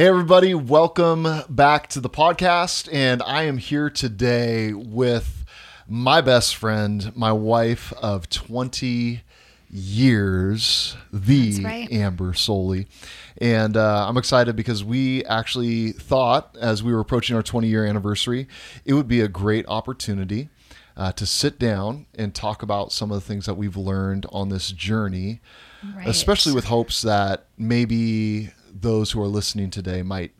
Hey everybody, welcome back to the podcast, and I am here today with my best friend, my wife of 20 years, the right. Amber Sollie. And I'm excited because we actually thought, as we were approaching our 20-year anniversary, it would be a great opportunity to sit down and talk about some of the things that we've learned on this journey, right. Especially with hopes that maybe those who are listening today might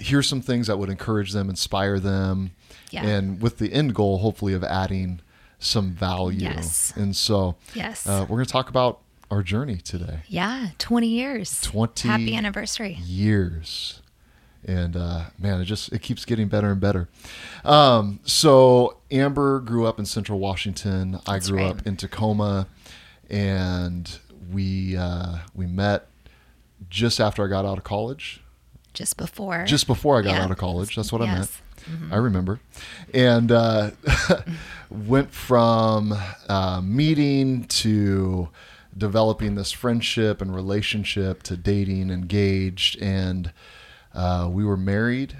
hear some things that would encourage them, inspire them, yeah. And with the end goal, hopefully, of adding some value. Yes. And so we're going to talk about our journey today. Yeah, 20 years. 20 Happy anniversary. Years. And man, it keeps getting better and better. So Amber grew up in Central Washington. I grew up in Tacoma, and we met just after I got out of college. Just before I got out of college. That's what I meant. Mm-hmm. I remember. And went from meeting to developing this friendship and relationship to dating, engaged. And we were married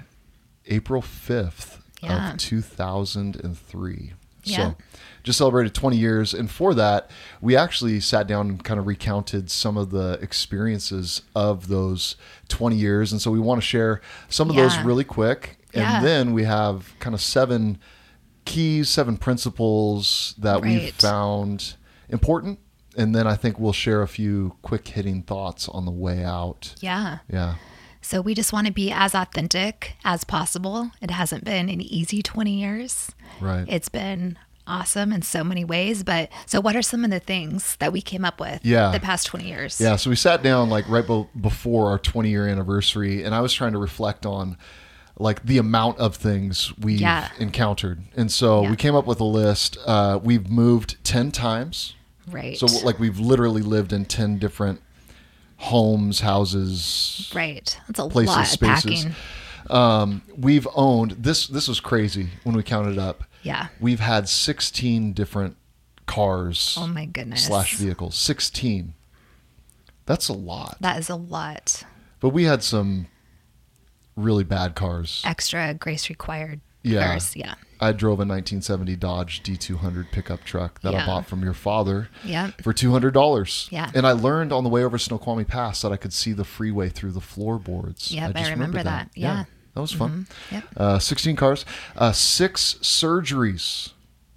April 5th of 2003. Yeah. So just celebrated 20 years. And for that, we actually sat down and kind of recounted some of the experiences of those 20 years. And so we want to share some of those really quick. And then we have kind of 7 keys, 7 principles that we've found important. And then I think we'll share a few quick hitting thoughts on the way out. Yeah. Yeah. So we just want to be as authentic as possible. It hasn't been an easy 20 years. Right. It's been awesome in so many ways. But so what are some of the things that we came up with the past 20 years? Yeah. So we sat down like right before our 20-year anniversary, and I was trying to reflect on like the amount of things we've encountered. And so we came up with a list. We've moved 10 times. Right. So like we've literally lived in 10 different homes, houses, that's a places, lot of spaces. Packing. We've owned this was crazy when we counted up. Yeah. We've had 16 different cars. Oh my goodness. / vehicles. 16. That's a lot. That is a lot. But we had some really bad cars. Extra grace required cars. Yeah. I drove a 1970 Dodge D200 pickup truck that I bought from your father for $200. Yeah. And I learned on the way over Snoqualmie Pass that I could see the freeway through the floorboards. Yeah, I remember that. Yeah. That was fun. Mm-hmm. Yep. 16 cars, 6 surgeries.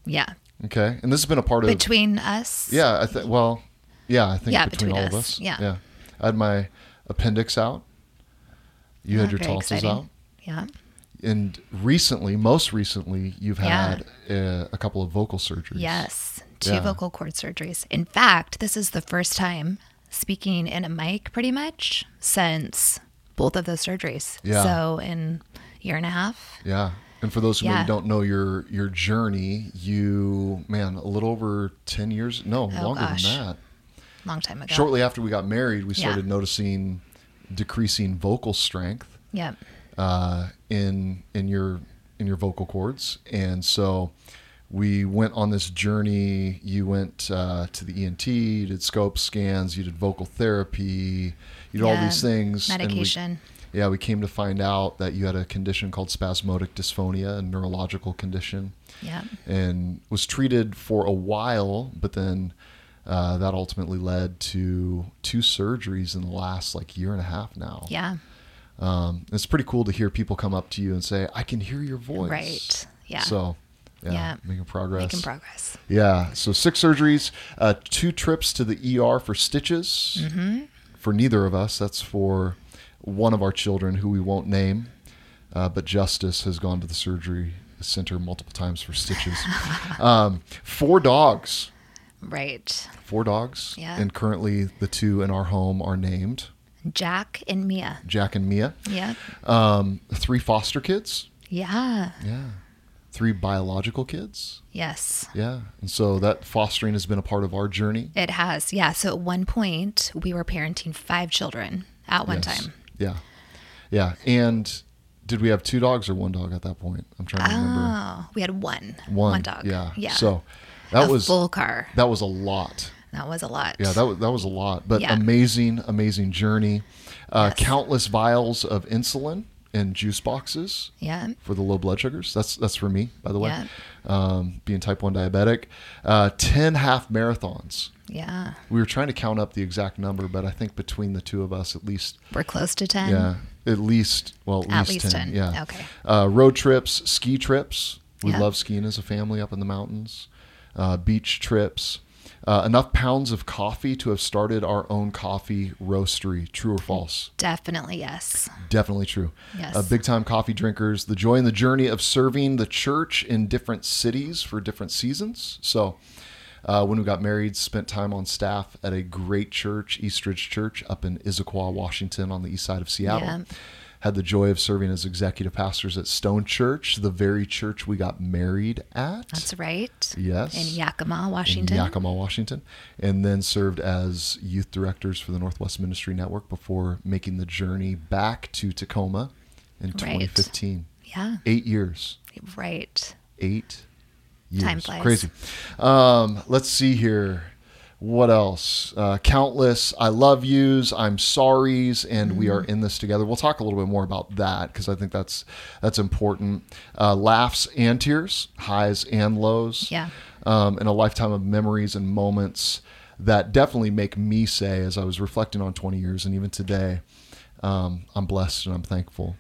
Yeah. Okay. And this has been a part between us. Yeah. Between all of us. Yeah. Yeah. I had my appendix out. You had your tonsils out. Yeah. And most recently, you've had a couple of vocal surgeries. Yes, 2 vocal cord surgeries. In fact, this is the first time speaking in a mic pretty much since both of those surgeries. Yeah. So in a year and a half. Yeah. And for those who maybe don't know your journey, a little over 10 years. No, longer than that. Long time ago. Shortly after we got married, we started noticing decreasing vocal strength. Yeah. In your vocal cords. And so we went on this journey. You went to the ENT, you did scope scans, you did vocal therapy, you did all these things. Medication. And we came to find out that you had a condition called spasmodic dysphonia, a neurological condition. Yeah. And was treated for a while, but then that ultimately led to 2 surgeries in the last like year and a half now. Yeah. It's pretty cool to hear people come up to you and say, I can hear your voice. Right. Yeah. So making progress. Yeah. So 6 surgeries, 2 trips to the ER for stitches for neither of us. That's for one of our children who we won't name, but Justice has gone to the surgery center multiple times for stitches. 4 dogs. Right. 4 dogs. Yeah. And currently the 2 in our home are named Jack and Mia. Yeah. 3 foster kids. Yeah. Yeah. 3 biological kids. Yes. Yeah. And so that fostering has been a part of our journey. It has. Yeah. So at one point we were parenting 5 children at one time. Yeah. Yeah. And did we have 2 dogs or 1 dog at that point? I'm trying to remember. Oh, we had one dog. Yeah. Yeah. So that was a full car. That was a lot. Yeah, that was a lot, but amazing journey. countless vials of insulin and juice boxes for the low blood sugars. That's for me, by the way, being type 1 diabetic. 10 half marathons. Yeah. We were trying to count up the exact number, but I think between the two of us, at least. We're close to 10. Yeah. At least 10. Yeah. Okay. Road trips, ski trips. We love skiing as a family up in the mountains. Beach trips. Enough pounds of coffee to have started our own coffee roastery. True or false? Definitely yes. Definitely true. Yes. Big time coffee drinkers. The joy and the journey of serving the church in different cities for different seasons. So when we got married, spent time on staff at a great church, Eastridge Church, up in Issaquah, Washington, on the east side of Seattle. Yeah. Had the joy of serving as executive pastors at Stone Church, the very church we got married at. That's right. Yes. In Yakima, Washington. And then served as youth directors for the Northwest Ministry Network before making the journey back to Tacoma in 2015. Yeah. 8 years. Right. 8 years. Time flies. Crazy. Let's see here. What else? Countless I love yous, I'm sorries, and we are in this together. We'll talk a little bit more about that because I think that's important. Laughs and tears, highs and lows, and a lifetime of memories and moments that definitely make me say, as I was reflecting on 20 years and even today, I'm blessed and I'm thankful.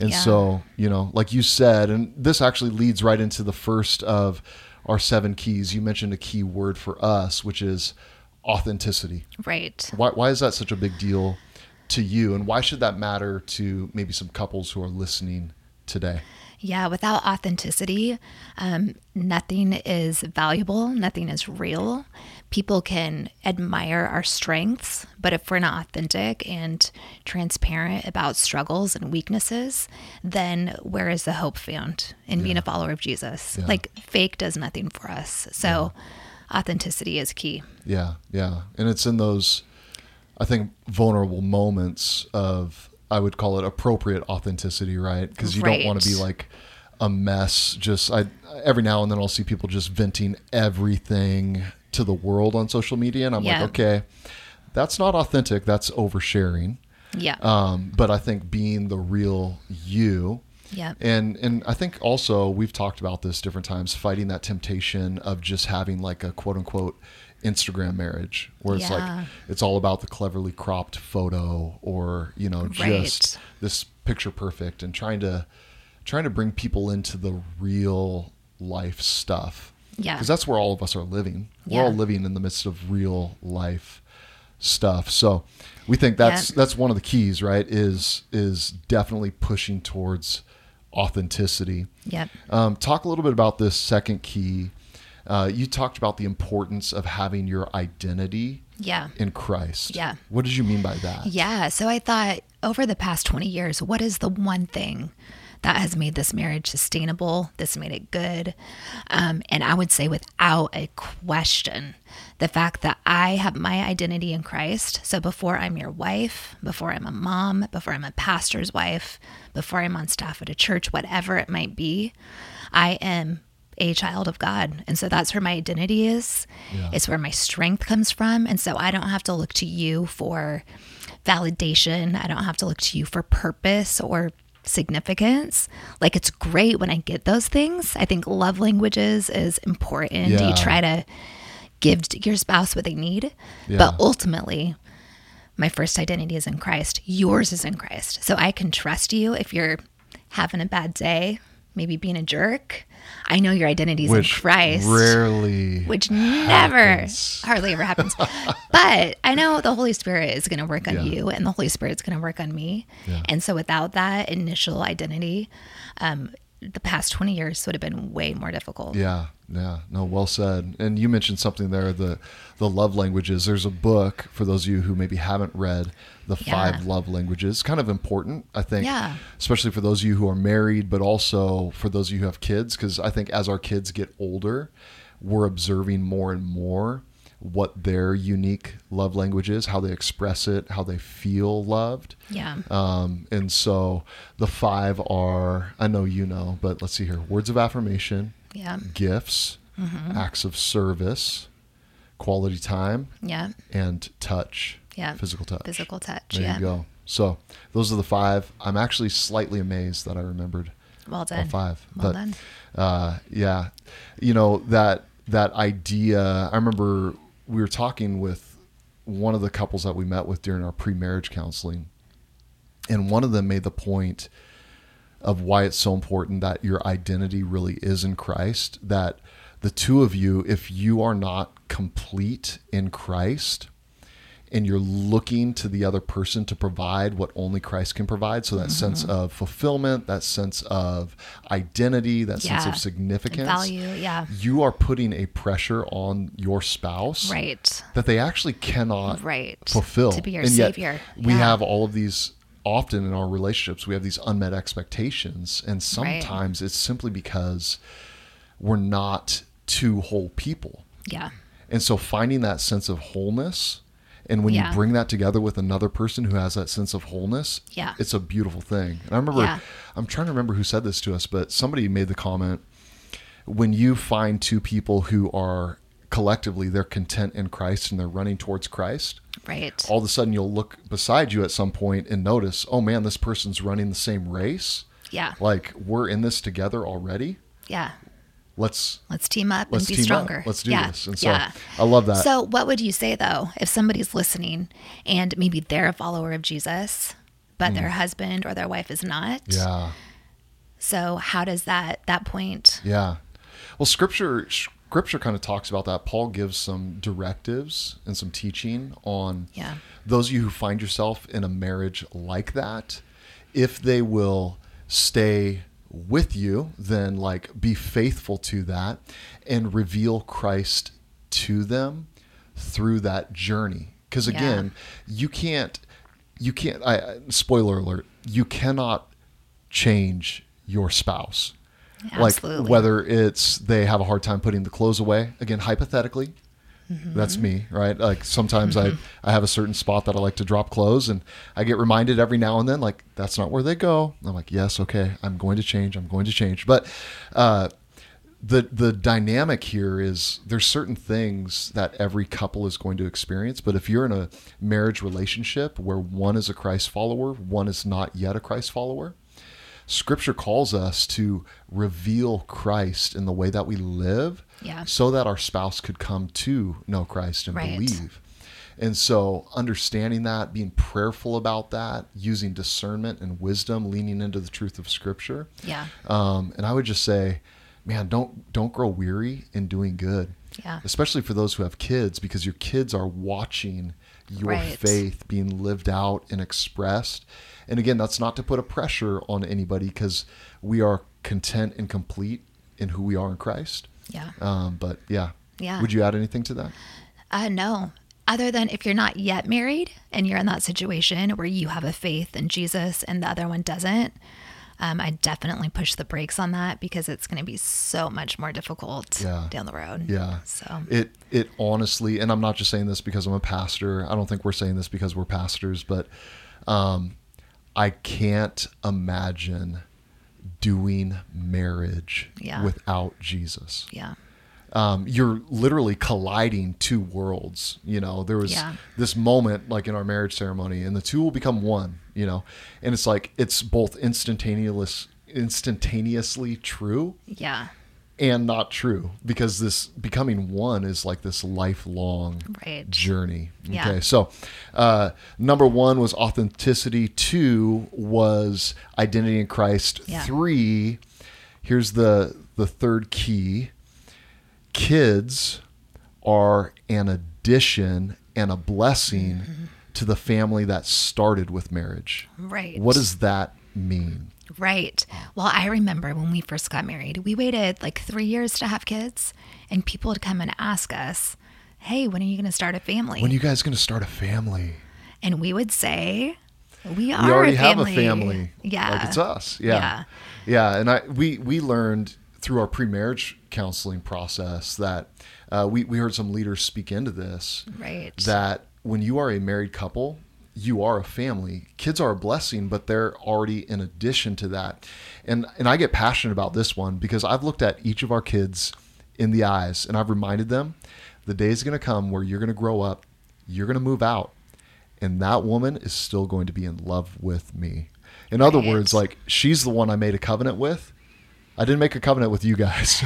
And so, you know, like you said, and this actually leads right into the first of our 7 keys. You mentioned a key word for us, which is authenticity. Right. Why is that such a big deal to you? And why should that matter to maybe some couples who are listening today? Yeah. Without authenticity, nothing is valuable. Nothing is real. People can admire our strengths, but if we're not authentic and transparent about struggles and weaknesses, then where is the hope found in being a follower of Jesus? Yeah. Like, fake does nothing for us. So authenticity is key. Yeah. Yeah. And it's in those, I think, vulnerable moments of, I would call it appropriate authenticity, right? Because you don't want to be like a mess. Every now and then I'll see people just venting everything to the world on social media. And I'm like, okay, that's not authentic. That's oversharing. Yeah. But I think being the real you. Yeah. And I think also we've talked about this different times, fighting that temptation of just having like a quote unquote Instagram marriage, where it's like it's all about the cleverly cropped photo, or you know, just this picture perfect, and trying to bring people into the real life stuff. Yeah, because that's where all of us are living. We're all living in the midst of real life stuff. So we think that's one of the keys, right? Is definitely pushing towards authenticity. Yeah. Talk a little bit about this second key. You talked about the importance of having your identity in Christ. Yeah. What did you mean by that? Yeah. So I thought over the past 20 years, what is the one thing that has made this marriage sustainable? That's made it good. And I would say without a question, the fact that I have my identity in Christ. So before I'm your wife, before I'm a mom, before I'm a pastor's wife, before I'm on staff at a church, whatever it might be, I am a child of God. And so that's where my identity is. Yeah. It's where my strength comes from. And so I don't have to look to you for validation. I don't have to look to you for purpose or significance. Like, it's great when I get those things. I think love languages is important. Yeah. You try to give your spouse what they need. Yeah. But ultimately, my first identity is in Christ. Yours is in Christ. So I can trust you if you're having a bad day, maybe being a jerk. I know your identity is in Christ. Hardly ever happens. But I know the Holy Spirit is going to work on you, and the Holy Spirit's going to work on me. Yeah. And so without that initial identity, the past 20 years would have been way more difficult. Yeah. Yeah. No, well said. And you mentioned something there, the love languages. There's a book for those of you who maybe haven't read, the 5 love languages. Kind of important, I think, especially for those of you who are married, but also for those of you who have kids, because I think as our kids get older, we're observing more and more what their unique love language is, how they express it, how they feel loved. Yeah. And so the 5 are, I know you know, but let's see here. Words of affirmation, gifts, acts of service, quality time, and touch. Yeah. Physical touch. There you go. So those are the five. I'm actually slightly amazed that I remembered. Well done. Five. Well done. Yeah. You know, that idea, I remember we were talking with one of the couples that we met with during our pre-marriage counseling. And one of them made the point of why it's so important that your identity really is in Christ, that the two of you, if you are not complete in Christ and you're looking to the other person to provide what only Christ can provide, so that mm-hmm. sense of fulfillment, that sense of identity, that sense of significance, value, you are putting a pressure on your spouse that they actually cannot fulfill. To be your savior. Yet we have all of these, often in our relationships, we have these unmet expectations. And sometimes it's simply because we're not two whole people. Yeah. And so finding that sense of wholeness, and when you bring that together with another person who has that sense of wholeness, it's a beautiful thing. And I remember, I'm trying to remember who said this to us, but somebody made the comment, when you find two people who are collectively, they're content in Christ and they're running towards Christ, all of a sudden you'll look beside you at some point and notice, oh man, this person's running the same race. Yeah. Like, we're in this together already. Yeah. Let's team up and be stronger. Let's do this. And so I love that. So what would you say though, if somebody's listening and maybe they're a follower of Jesus, but their husband or their wife is not? Yeah. So how does that point? Yeah. Well, scripture kind of talks about that. Paul gives some directives and some teaching on those of you who find yourself in a marriage like that, if they will stay with you, then like be faithful to that and reveal Christ to them through that journey. Because again, you can't, spoiler alert, you cannot change your spouse. Yeah, like whether it's, they have a hard time putting the clothes away, again, hypothetically, that's me, right? Like sometimes I have a certain spot that I like to drop clothes, and I get reminded every now and then, like, that's not where they go. I'm like, yes, okay, I'm going to change. But the dynamic here is there's certain things that every couple is going to experience. But if you're in a marriage relationship where one is a Christ follower, one is not yet a Christ follower, Scripture calls us to reveal Christ in the way that we live so that our spouse could come to know Christ and believe. And so understanding that, being prayerful about that, using discernment and wisdom, leaning into the truth of Scripture. Yeah. And I would just say, man, don't grow weary in doing good. Yeah. Especially for those who have kids, because your kids are watching your faith being lived out and expressed. And again, that's not to put a pressure on anybody, because we are content and complete in who we are in Christ. Yeah. But would you add anything to that? No. Other than if you're not yet married and you're in that situation where you have a faith in Jesus and the other one doesn't, I definitely push the brakes on that, because it's going to be so much more difficult down the road. Yeah. So it honestly, and I'm not just saying this because I'm a pastor. I don't think we're saying this because we're pastors, but, I can't imagine doing marriage without Jesus. Yeah. You're literally colliding two worlds. You know, there was this moment like in our marriage ceremony, and the two will become one, you know, and it's like, it's both instantaneously true. Yeah. And not true, because this becoming one is like this lifelong journey. Yeah. Okay. So, number one was authenticity. Two was identity in Christ. Yeah. Three, here's the third key. Kids are an addition and a blessing to the family that started with marriage. Right. What does that mean? Right. Well, I remember when we first got married, we waited like 3 years to have kids, and people would come and ask us, hey, when are you going to start a family? When are you guys going to start a family? And we would say, we already have a family. Yeah. Like, it's us. Yeah. Yeah. And we learned through our pre-marriage counseling process that we heard some leaders speak into this, that when you are a married couple, you are a family. Kids are a blessing, but they're already an addition to that. And I get passionate about this one, because I've looked at each of our kids in the eyes, and I've reminded them, the day is going to come where you're going to grow up, you're going to move out, and that woman is still going to be in love with me. In other words, like, she's the one I made a covenant with. I didn't make a covenant with you guys.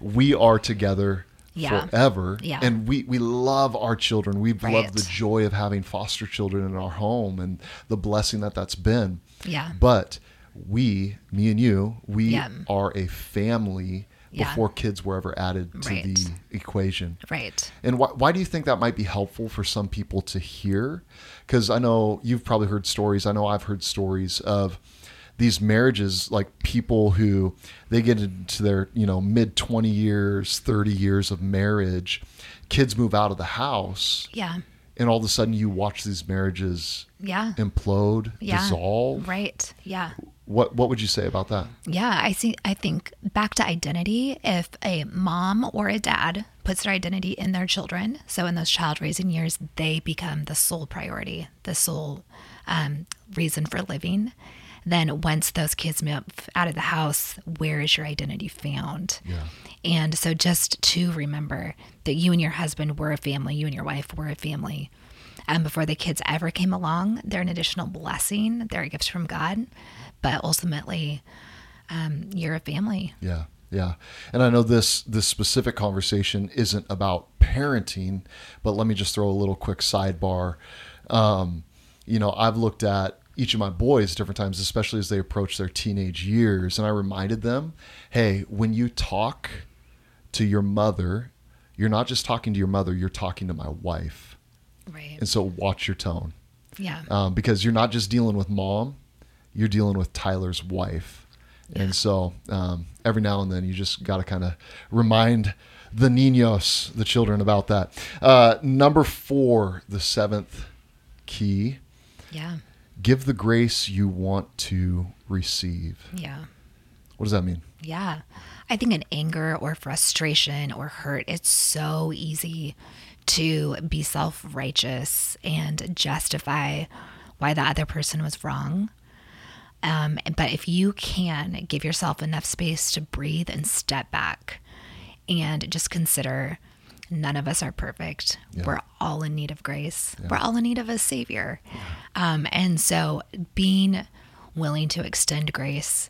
We are together forever. Yeah. And we love our children. We love the joy of having foster children in our home and the blessing that that's been. Yeah. But me and you, we are a family before kids were ever added to the equation. Right. And why do you think that might be helpful for some people to hear? Because I know you've probably heard stories. I know I've heard stories of these marriages, like people who they get into their, mid 20 years, 30 years of marriage, kids move out of the house. Yeah. And all of a sudden you watch these marriages implode, dissolve. Right. Yeah. What would you say about that? Yeah, I think back to identity, if a mom or a dad puts their identity in their children, so in those child raising years, they become the sole priority, the sole reason for living. Then once those kids move out of the house, where is your identity found? Yeah. And so just to remember that you and your husband were a family, you and your wife were a family. And before the kids ever came along, they're an additional blessing. They're a gift from God. But ultimately, you're a family. Yeah, yeah. And I know this specific conversation isn't about parenting, but let me just throw a little quick sidebar. I've looked at each of my boys different times, especially as they approach their teenage years. And I reminded them, hey, when you talk to your mother, you're not just talking to your mother, you're talking to my wife. Right. And so watch your tone. Yeah. Because you're not just dealing with mom, you're dealing with Tyler's wife. Yeah. And so every now and then you just got to kind of remind the niños, the children, about that. Number 4, the 7th key. Yeah. Give the grace you want to receive. Yeah. What does that mean? Yeah. I think in anger or frustration or hurt, it's so easy to be self-righteous and justify why the other person was wrong. But if you can give yourself enough space to breathe and step back and just consider none of us are perfect. Yeah. We're all in need of grace. Yeah. We're all in need of a savior. Yeah. And so being willing to extend grace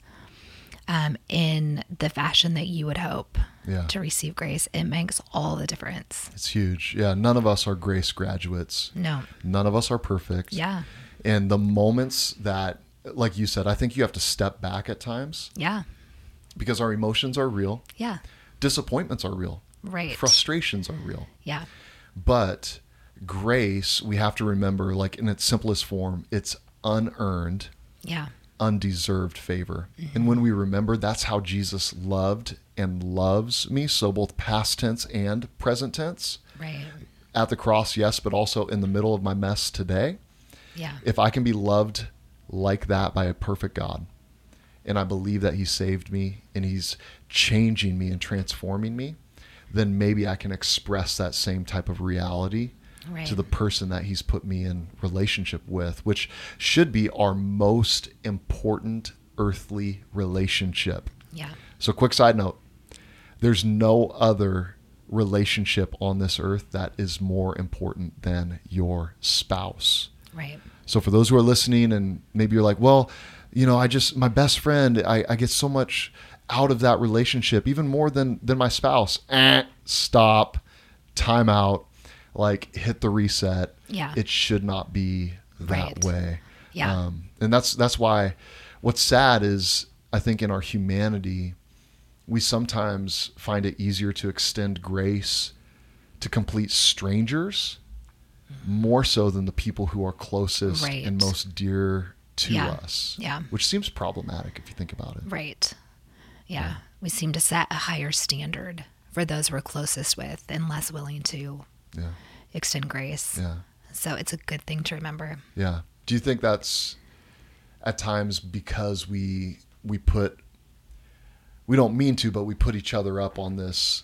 in the fashion that you would hope to receive grace, it makes all the difference. It's huge. Yeah. None of us are grace graduates. No. None of us are perfect. Yeah. And the moments that, like you said, I think you have to step back at times. Yeah. Because our emotions are real. Yeah. Disappointments are real. Right. Frustrations are real. Yeah. But grace, we have to remember, like in its simplest form, it's unearned, undeserved favor. Mm-hmm. And when we remember that's how Jesus loved and loves me, so both past tense and present tense. Right. At the cross, yes, but also in the middle of my mess today. Yeah. If I can be loved like that by a perfect God, and I believe that he saved me and he's changing me and transforming me, then maybe I can express that same type of reality to the person that he's put me in relationship with, which should be our most important earthly relationship. Yeah. So quick side note, there's no other relationship on this earth that is more important than your spouse. Right. So for those who are listening and maybe you're like, well, my best friend, I get so much out of that relationship, even more than my spouse. Stop, time out, like hit the reset. Yeah. It should not be that way. Yeah. And that's why what's sad is I think in our humanity, we sometimes find it easier to extend grace to complete strangers more so than the people who are closest and most dear to us. Yeah. Which seems problematic if you think about it. Right. Yeah, we seem to set a higher standard for those we're closest with and less willing to extend grace. Yeah. So it's a good thing to remember. Yeah. Do you think that's at times because we don't mean to, but we put each other up on this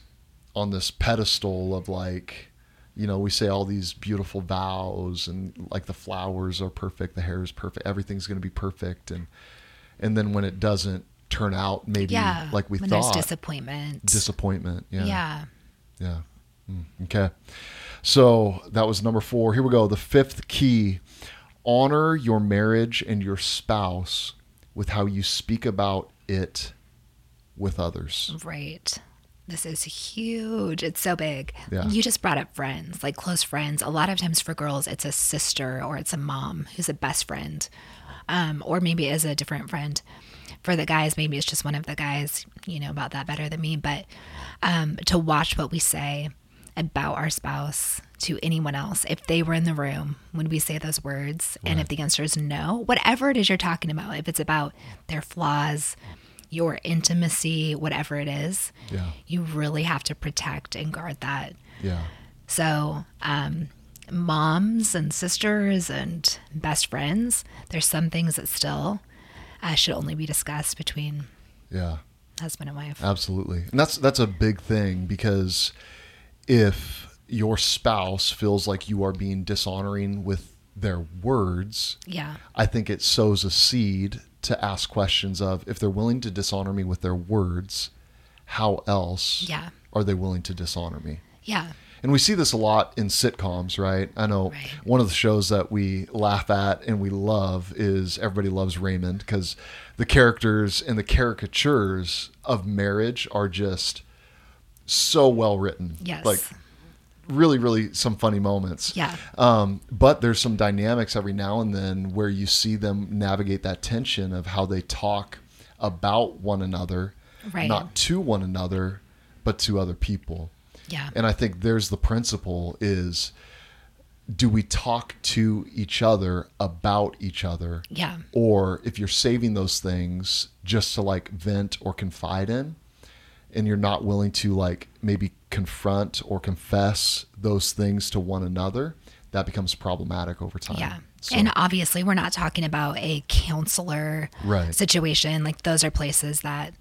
pedestal of like, we say all these beautiful vows and like the flowers are perfect, the hair is perfect, everything's going to be perfect. And then when it doesn't turn out maybe like we thought. There's disappointment. Yeah. Yeah. Okay. So that was number 4. Here we go. The 5th key: honor your marriage and your spouse with how you speak about it with others. Right. This is huge. It's so big. Yeah. You just brought up friends, like close friends. A lot of times for girls, it's a sister or it's a mom who's a best friend, or maybe is a different friend. For the guys, maybe it's just one of the guys. You know about that better than me. But to watch what we say about our spouse to anyone else, if they were in the room when we say those words, right. And if the answer is no, whatever it is you're talking about, if it's about their flaws, your intimacy, whatever it is, yeah. You really have to protect and guard that. Yeah. So moms and sisters and best friends, there's some things that still should only be discussed between husband and wife. Absolutely. And that's a big thing, because if your spouse feels like you are being dishonoring with their words, I think it sows a seed to ask questions of, if they're willing to dishonor me with their words, how else are they willing to dishonor me? Yeah. And we see this a lot in sitcoms, right? I know one of the shows that we laugh at and we love is Everybody Loves Raymond, because the characters and the caricatures of marriage are just so well written. Yes. Like really, really some funny moments. Yeah. But there's some dynamics every now and then where you see them navigate that tension of how they talk about one another, not to one another, but to other people. Yeah. And I think there's the principle is, do we talk to each other about each other? Yeah. Or if you're saving those things just to like vent or confide in, and you're not willing to like maybe confront or confess those things to one another, that becomes problematic over time. Yeah. So. And obviously we're not talking about a counselor situation. Like those are places that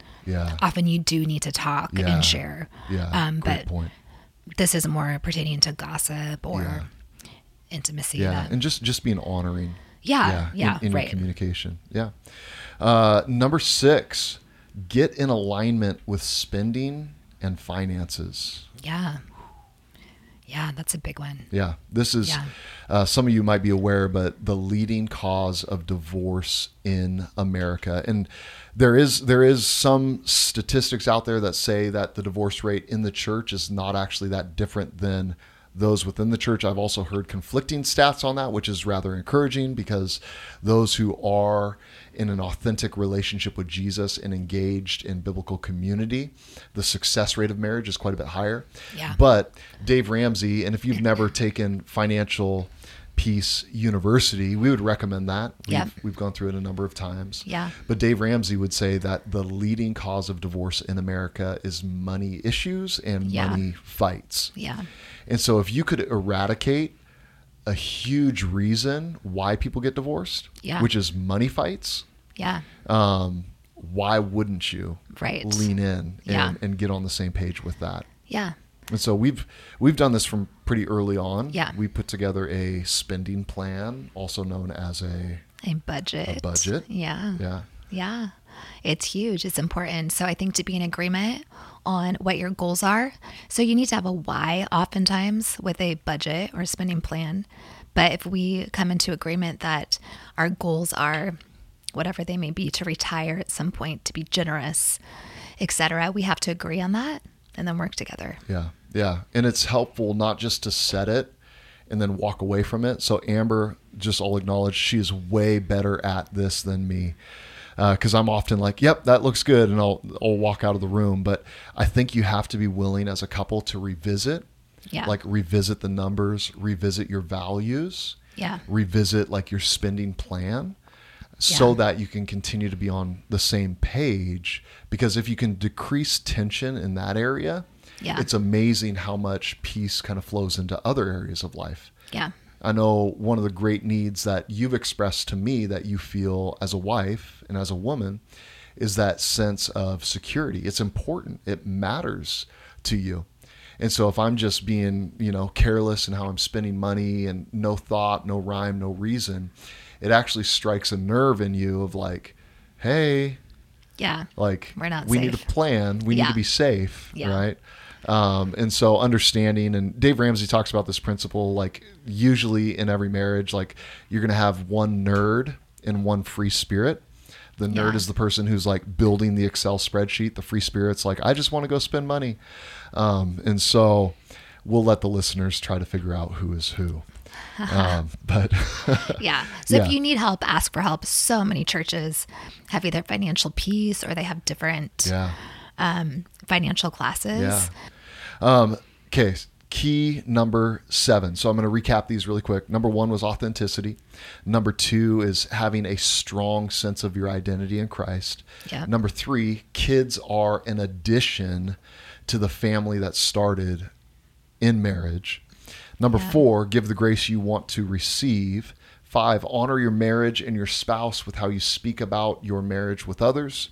often you do need to talk and share. Yeah. But point. This is more pertaining to gossip or intimacy. Yeah. And just being honoring. Yeah. Yeah. In your communication. Yeah. Number 6, get in alignment with spending and finances. Yeah. Yeah, that's a big one. Yeah. This is, some of you might be aware, but the leading cause of divorce in America. And there is some statistics out there that say that the divorce rate in the church is not actually that different than those within the church. I've also heard conflicting stats on that, which is rather encouraging, because those who are in an authentic relationship with Jesus and engaged in biblical community, the success rate of marriage is quite a bit higher. Yeah. But Dave Ramsey, and if you've never taken Financial Peace University, we would recommend that. We've gone through it a number of times. Yeah. But Dave Ramsey would say that the leading cause of divorce in America is money issues and money fights. Yeah. And so if you could eradicate a huge reason why people get divorced, which is money fights, why wouldn't you lean in and get on the same page with that? Yeah. And so we've done this from pretty early on. Yeah. We put together a spending plan, also known as a budget. A budget. Yeah. Yeah. Yeah. It's huge. It's important. So I think to be in agreement on what your goals are. So you need to have a why oftentimes with a budget or spending plan. But if we come into agreement that our goals are, whatever they may be, to retire at some point, to be generous, etc., we have to agree on that and then work together. Yeah. Yeah. And it's helpful not just to set it and then walk away from it. So Amber, just I'll acknowledge, she is way better at this than me. 'Cause I'm often like, yep, that looks good. And I'll walk out of the room. But I think you have to be willing as a couple to revisit, like revisit the numbers, revisit your values, revisit like your spending plan, so that you can continue to be on the same page. Because if you can decrease tension in that area, it's amazing how much peace kind of flows into other areas of life. Yeah. I know one of the great needs that you've expressed to me that you feel as a wife and as a woman is that sense of security. It's important. It matters to you. And so if I'm just being, careless in how I'm spending money and no thought, no rhyme, no reason, it actually strikes a nerve in you of like, hey, like we're not safe. Need a plan. We need to be safe. Right. And so understanding, and Dave Ramsey talks about this principle, like usually in every marriage, like you're going to have one nerd and one free spirit. The nerd is the person who's like building the Excel spreadsheet. The free spirit's like, I just want to go spend money. And so we'll let the listeners try to figure out who is who. But if you need help, ask for help. So many churches have either Financial Peace or they have different financial classes. Okay. Key number 7. So I'm going to recap these really quick. Number 1 was authenticity. Number 2 is having a strong sense of your identity in Christ. Yep. Number 3, kids are an addition to the family that started in marriage. Number 4, give the grace you want to receive. 5, honor your marriage and your spouse with how you speak about your marriage with others.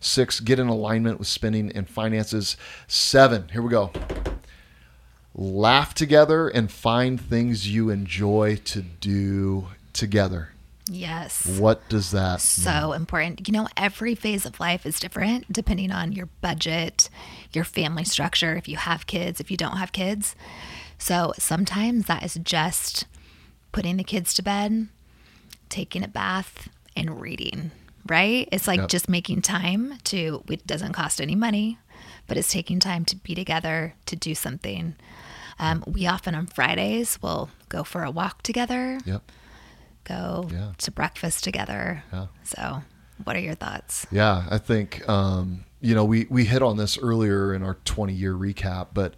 6, get in alignment with spending and finances. 7, here we go. Laugh together and find things you enjoy to do together. Yes. What does that mean? So important. You know, every phase of life is different depending on your budget, your family structure, if you have kids, if you don't have kids. So sometimes that is just putting the kids to bed, taking a bath, and reading, right? It's like just making time to, it doesn't cost any money, but it's taking time to be together, to do something. We often on Fridays will go for a walk together, go to breakfast together. So what are your thoughts? Yeah, I think, you know, we hit on this earlier in our 20-year recap, but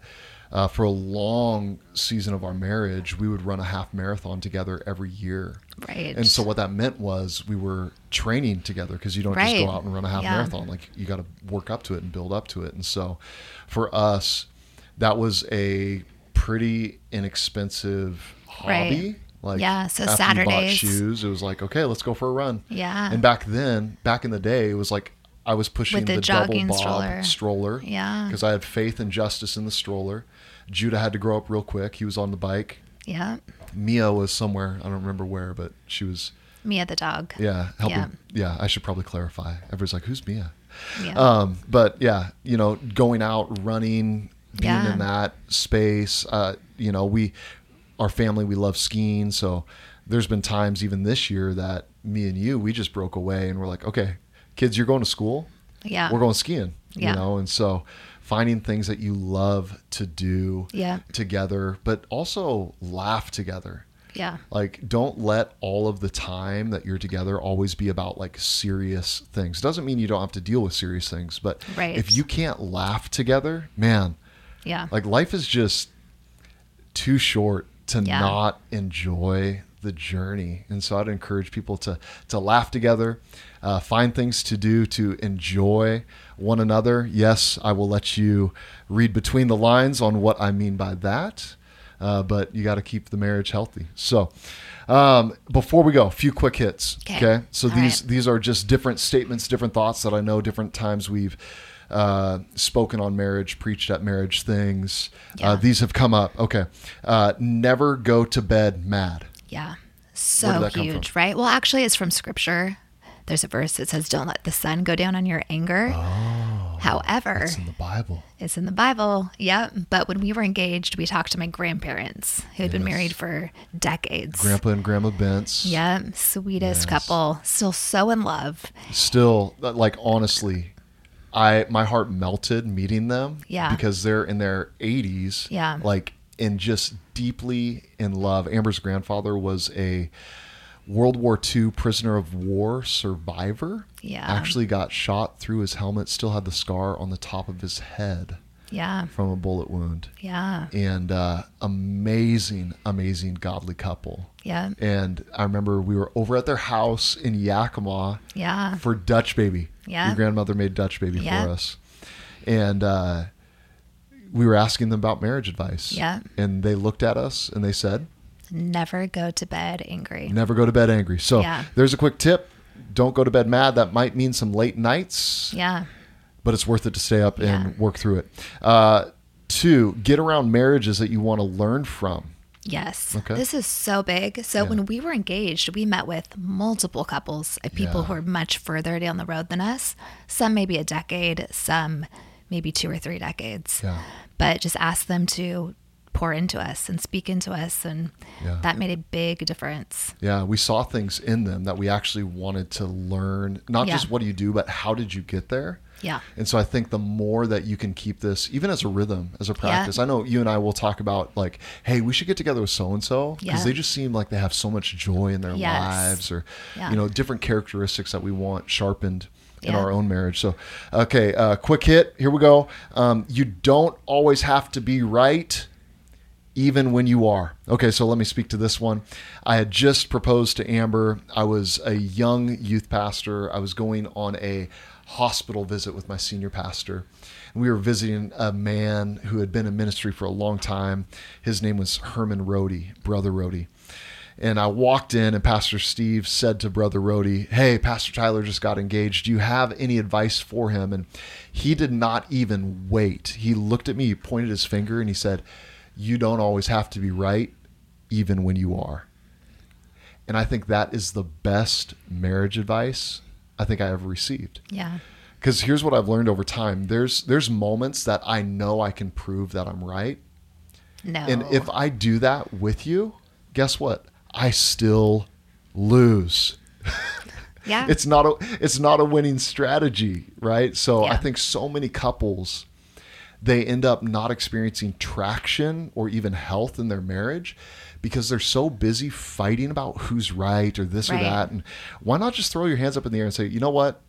for a long season of our marriage, we would run a half marathon together every year. Right. And so what that meant was we were training together, because you don't just go out and run a half marathon. Like you got to work up to it and build up to it. And so for us, that was a pretty inexpensive hobby. Like so after Saturdays, you bought shoes, it was like, okay, let's go for a run. And back then, back in the day, it was like, I was pushing the double bob stroller because I had faith and justice in the stroller. Judah had to grow up real quick. He was on the bike. Mia was somewhere. I don't remember where, but she was. Mia the dog. Helping. I should probably clarify. Everybody's like, who's Mia? But you know, going out, running, being in that space. You know, our family, we love skiing. So there's been times even this year that me and you, we just broke away and we're like, okay, kids, you're going to school. We're going skiing, you know? And so finding things that you love to do together, but also laugh together. Like, don't let all of the time that you're together always be about like serious things. It doesn't mean you don't have to deal with serious things, but if you can't laugh together, man, like life is just too short to not enjoy the journey. And so I'd encourage people to laugh together, find things to do, to enjoy one another. Yes, I will let you read between the lines on what I mean by that. But you got to keep the marriage healthy. So, before we go, a few quick hits. Okay. So these are just different statements, different thoughts that I know different times we've, spoken on marriage, preached at marriage things. These have come up. Okay. Never go to bed mad. So huge, right? Well, actually, it's from scripture. There's a verse that says, don't let the sun go down on your anger. However, it's in the Bible. It's in the Bible. But when we were engaged, we talked to my grandparents who had been married for decades. Grandpa and Grandma Bentz. Sweetest couple. Still so in love. Still, like, honestly, my heart melted meeting them because they're in their 80s. Like, and just deeply in love. Amber's grandfather was a World War II prisoner of war survivor. Actually got shot through his helmet, still had the scar on the top of his head. From a bullet wound. And amazing, amazing godly couple. And I remember we were over at their house in Yakima for Dutch Baby. Your grandmother made Dutch Baby for us. And we were asking them about marriage advice. And they looked at us and they said, never go to bed angry. Never go to bed angry. So there's a quick tip. Don't go to bed mad. That might mean some late nights. But it's worth it to stay up and work through it. 2, get around marriages that you want to learn from. Okay. This is so big. So when we were engaged, we met with multiple couples of people who are much further down the road than us. Some maybe a decade, some maybe 2 or 3 decades. Yeah. But just ask them to pour into us and speak into us. And that made a big difference. Yeah. We saw things in them that we actually wanted to learn, not just what do you do, but how did you get there? Yeah. And so I think the more that you can keep this, even as a rhythm, as a practice, I know you and I will talk about like, hey, we should get together with so-and-so because they just seem like they have so much joy in their lives or, you know, different characteristics that we want sharpened in our own marriage. So, okay. Quick hit. Here we go. You don't always have to be right, even when you are. Okay, so let me speak to this one. I had just proposed to Amber. I was a young youth pastor. I was going on a hospital visit with my senior pastor. And we were visiting a man who had been in ministry for a long time. His name was Herman Rohde, Brother Rohde. And I walked in and Pastor Steve said to Brother Rohde, "Hey, Pastor Tyler just got engaged. Do you have any advice for him?" And he did not even wait. He looked at me, he pointed his finger and he said, "You don't always have to be right, even when you are." And I think that is the best marriage advice I think I ever received. Yeah. Because here's what I've learned over time. There's moments that I know I can prove that I'm right. No. And if I do that with you, guess what? I still lose. Yeah. It's not a winning strategy, right? So I think so many couples, they end up not experiencing traction or even health in their marriage because they're so busy fighting about who's right or this or that. And why not just throw your hands up in the air and say, you know what?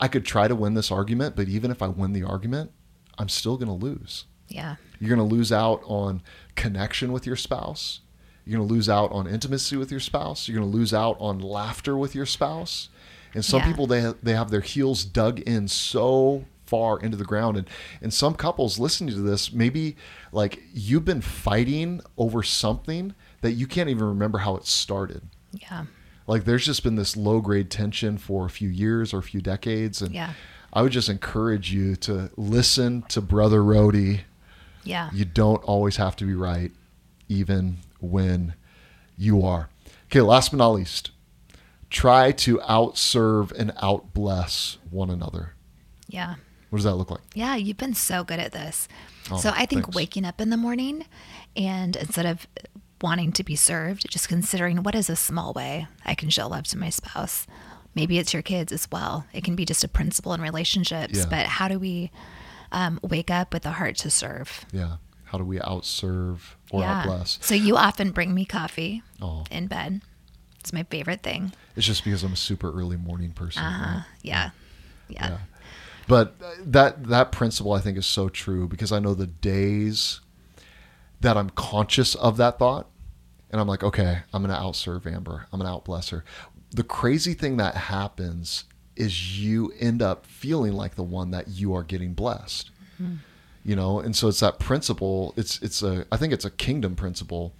I could try to win this argument, but even if I win the argument, I'm still going to lose. Yeah. You're going to lose out on connection with your spouse. You're going to lose out on intimacy with your spouse. You're going to lose out on laughter with your spouse. And some people, they have their heels dug in so far into the ground. And some couples listening to this, maybe like you've been fighting over something that you can't even remember how it started. Yeah. Like there's just been this low grade tension for a few years or a few decades. And I would just encourage you to listen to Brother Rohde. Yeah. You don't always have to be right, even when you are. Okay. Last but not least, try to outserve and outbless one another. Yeah. What does that look like? Yeah, you've been so good at this. Oh, so I think waking up in the morning and instead of wanting to be served, just considering what is a small way I can show love to my spouse. Maybe it's your kids as well. It can be just a principle in relationships, but how do we wake up with a heart to serve? Yeah. How do we outserve or outbless? So you often bring me coffee in bed. It's my favorite thing. It's just because I'm a super early morning person. Right? Yeah. But that principle I think is so true because I know the days that I'm conscious of that thought and I'm like, okay, I'm going to outserve Amber. I'm going to outbless her. The crazy thing that happens is you end up feeling like the one that you are getting blessed, you know? And so it's that principle. I think it's a kingdom principle.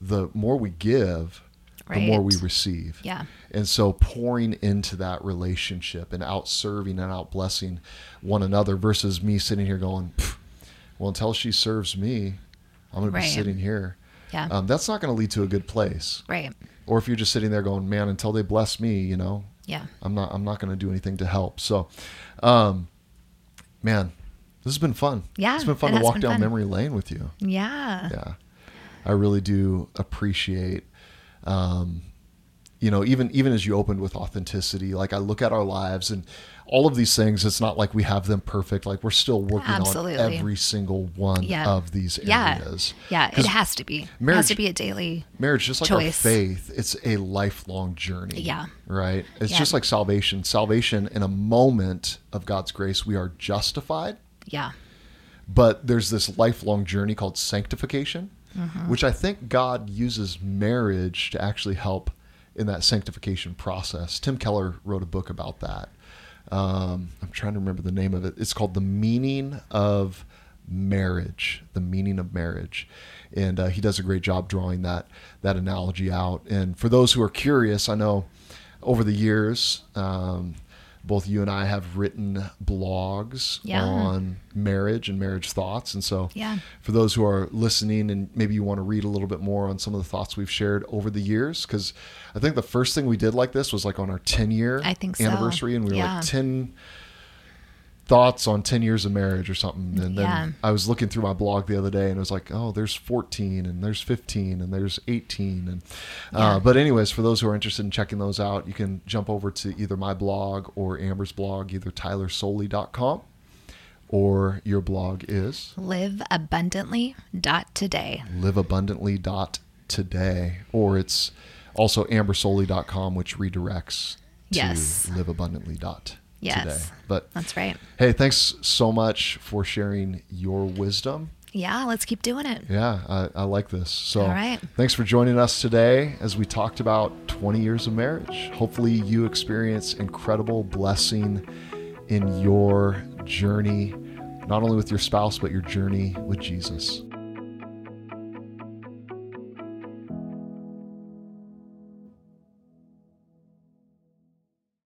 The more we give, the more we receive. Yeah. And so pouring into that relationship and out serving and out blessing one another versus me sitting here going, well, until she serves me, I'm going to be sitting here. Yeah. That's not going to lead to a good place. Right. Or if you're just sitting there going, man, until they bless me, you know, I'm not going to do anything to help. So, man, this has been fun. Yeah. It's been fun to walk down memory lane with you. Yeah. Yeah. I really do appreciate you know, even as you opened with authenticity, like I look at our lives and all of these things, it's not like we have them perfect. Like we're still working on every single one of these areas. Yeah. It has to be. Marriage has to be a daily marriage, just like choice. Our faith. It's a lifelong journey. Yeah. Right. It's just like salvation. Salvation in a moment of God's grace, we are justified. Yeah. But there's this lifelong journey called sanctification. Mm-hmm. Which I think God uses marriage to actually help in that sanctification process. Tim Keller wrote a book about that. I'm trying to remember the name of it. It's called The Meaning of Marriage. The Meaning of Marriage. And he does a great job drawing that analogy out. And for those who are curious, I know over the years, both you and I have written blogs on marriage and marriage thoughts. And so for those who are listening and maybe you want to read a little bit more on some of the thoughts we've shared over the years, because I think the first thing we did like this was like on our 10-year anniversary. And we were like 10 thoughts on 10 years of marriage or something. And then I was looking through my blog the other day and it was like, oh, there's 14 and there's 15 and there's 18. And, but anyways, for those who are interested in checking those out, you can jump over to either my blog or Amber's blog, either tylersollie.com or your blog is liveabundantly.today. Liveabundantly.today. Or it's also ambersollie.com, which redirects to liveabundantly.today. Yes, but that's right. Hey, thanks so much for sharing your wisdom. Yeah, let's keep doing it. Yeah, I like this. So all right. Thanks for joining us today as we talked about 20 years of marriage. Hopefully you experience incredible blessing in your journey, not only with your spouse, but your journey with Jesus.